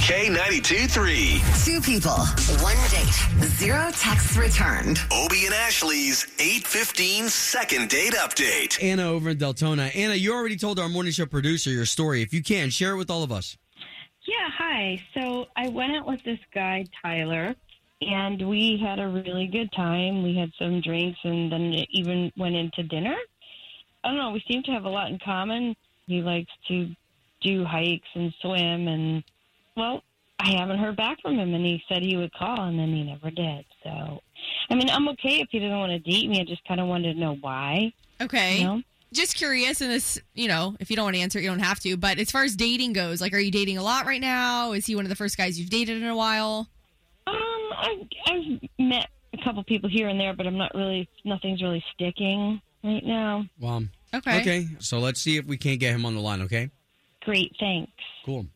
K92.3. Two people, one date, zero texts returned. Obie and Ashley's 8:15 second date update. Anna over in Deltona. Anna, you already told our morning show producer your story. If you can, share it with all of us. Yeah, hi. So I went out with this guy, Tyler, and we had a really good time. We had some drinks and then even went into dinner. I don't know, we seem to have a lot in common. He likes to do hikes and swim and... Well, I haven't heard back from him, and he said he would call, and then he never did. So, I mean, I'm okay if he doesn't want to date me. I just kind of wanted to know why. Okay. You know? Just curious, and this, you know, if you don't want to answer it, you don't have to. But as far as dating goes, like, are you dating a lot right now? Is he one of the first guys you've dated in a while? I've met a couple people here and there, but I'm not really, nothing's really sticking right now. Wow. Okay. Okay. So let's see if we can't get him on the line, okay? Great. Thanks. Cool.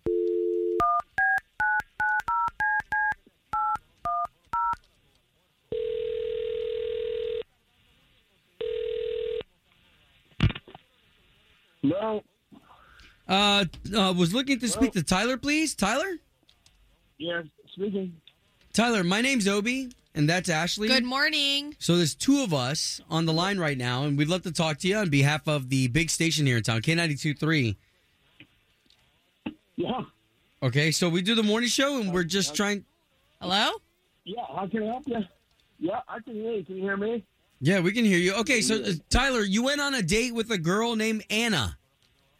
No. Was looking to speak to Tyler, please. Tyler? Yeah, speaking. Tyler, my name's Obie, and that's Ashley. Good morning. So there's two of us on the line right now, and we'd love to talk to you on behalf of the big station here in town, K92.3. Yeah. Okay, so we do the morning show, and we're just trying... Hello? Yeah, how can I help you? Yeah, I can hear you. Can you hear me? Yeah, we can hear you. Okay, so Tyler, you went on a date with a girl named Anna,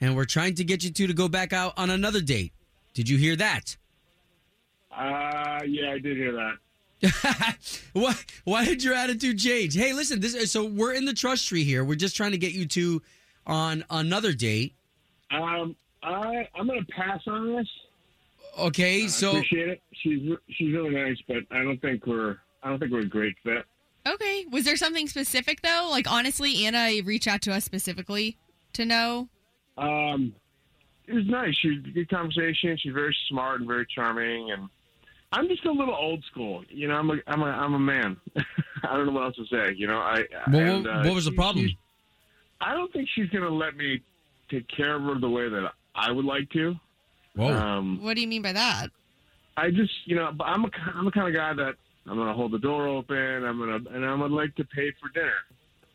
and we're trying to get you two to go back out on another date. Did you hear that? Yeah, I did hear that. Why did your attitude change? Hey, listen, so we're in the trust tree here. We're just trying to get you two on another date. I'm going to pass on this. Okay, so appreciate it. She's really nice, but I don't think we're a great fit. Okay. Was there something specific, though? Like, honestly, Anna reached out to us specifically to know. It was nice. She had a good conversation. She's very smart and very charming. And I'm just a little old school. You know, I'm a man. I don't know what else to say. You know, what was the problem? I don't think she's going to let me take care of her the way that I would like to. Whoa. What do you mean by that? I just, you know, I'm a kind of guy that. I'm going to hold the door open. I'm going to like to pay for dinner.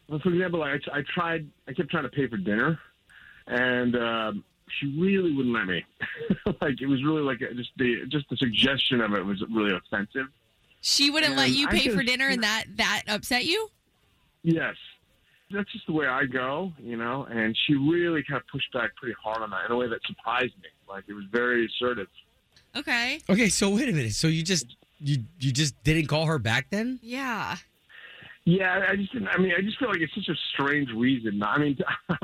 Well, for example, I kept trying to pay for dinner, and she really wouldn't let me. Like, it was really like just the suggestion of it was really offensive. She wouldn't let you pay for dinner, and that upset you? Yes. That's just the way I go, you know, and she really kind of pushed back pretty hard on that in a way that surprised me. Like, it was very assertive. Okay. Okay, so wait a minute. So you just... You just didn't call her back then? Yeah. Yeah, I just didn't. I mean, I just feel like it's such a strange reason. I mean,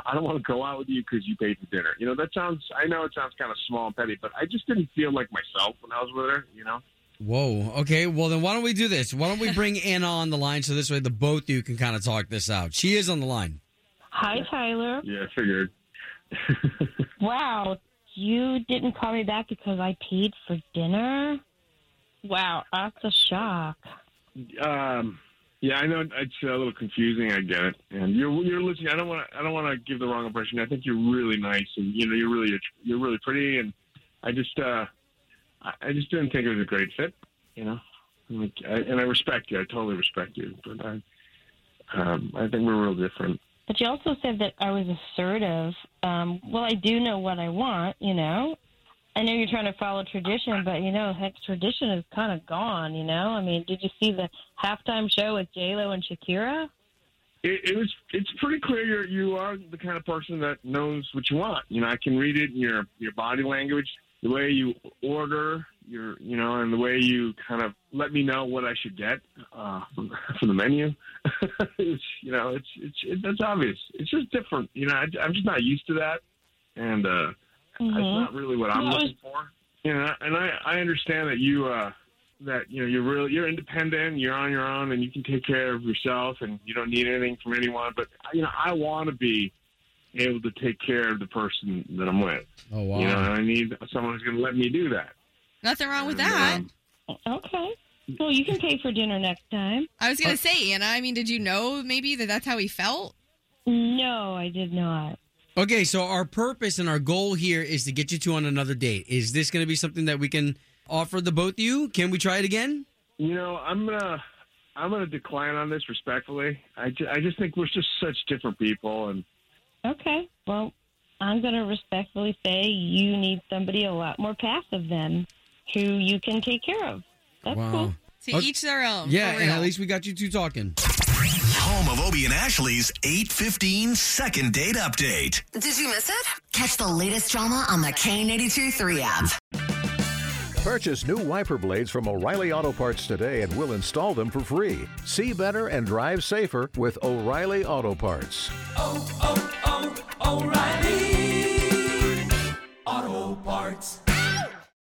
I don't want to go out with you because you paid for dinner. You know, I know it sounds kind of small and petty, but I just didn't feel like myself when I was with her, you know? Whoa. Okay, well, then why don't we do this? Why don't we bring Anna on the line so this way the both of you can kind of talk this out? She is on the line. Hi, Tyler. Yeah, I figured. Wow, you didn't call me back because I paid for dinner? Wow, that's a shock. Yeah, I know it's a little confusing. I get it, and you're listening. I don't want to give the wrong impression. I think you're really nice, and you know you're really pretty, and I just didn't think it was a great fit. You know, and I respect you. I totally respect you, but I think we're real different. But you also said that I was assertive. Well, I do know what I want. You know. I know you're trying to follow tradition, but, you know, heck, tradition is kind of gone, you know? I mean, did you see the halftime show with JLo and Shakira? It's pretty clear you are the kind of person that knows what you want. You know, I can read it in your body language, the way you order, you know, and the way you kind of let me know what I should get from the menu. That's obvious. It's just different. You know, I'm just not used to that, and... Mm-hmm. That's not really what I'm looking for. And I understand that you're independent, you're on your own, and you can take care of yourself, and you don't need anything from anyone. But I want to be able to take care of the person that I'm with. Oh wow! I need someone who's going to let me do that. Nothing wrong with that. Okay. Well, you can pay for dinner next time. I was going to say, Anna, did you know maybe that's how he felt? No, I did not. Okay, so our purpose and our goal here is to get you two on another date. Is this going to be something that we can offer the both of you? Can we try it again? I'm gonna decline on this respectfully. I just think we're just such different people. And okay, well, I'm going to respectfully say you need somebody a lot more passive than who you can take care of. That's wow. Cool. To each their own. Yeah, and at least we got you two talking. Home of Obie and Ashley's 8:15 second date update. Did you miss it? Catch the latest drama on the K92.3 app. Purchase new wiper blades from O'Reilly Auto Parts today and we'll install them for free. See better and drive safer with O'Reilly Auto Parts. Oh, oh, oh, O'Reilly.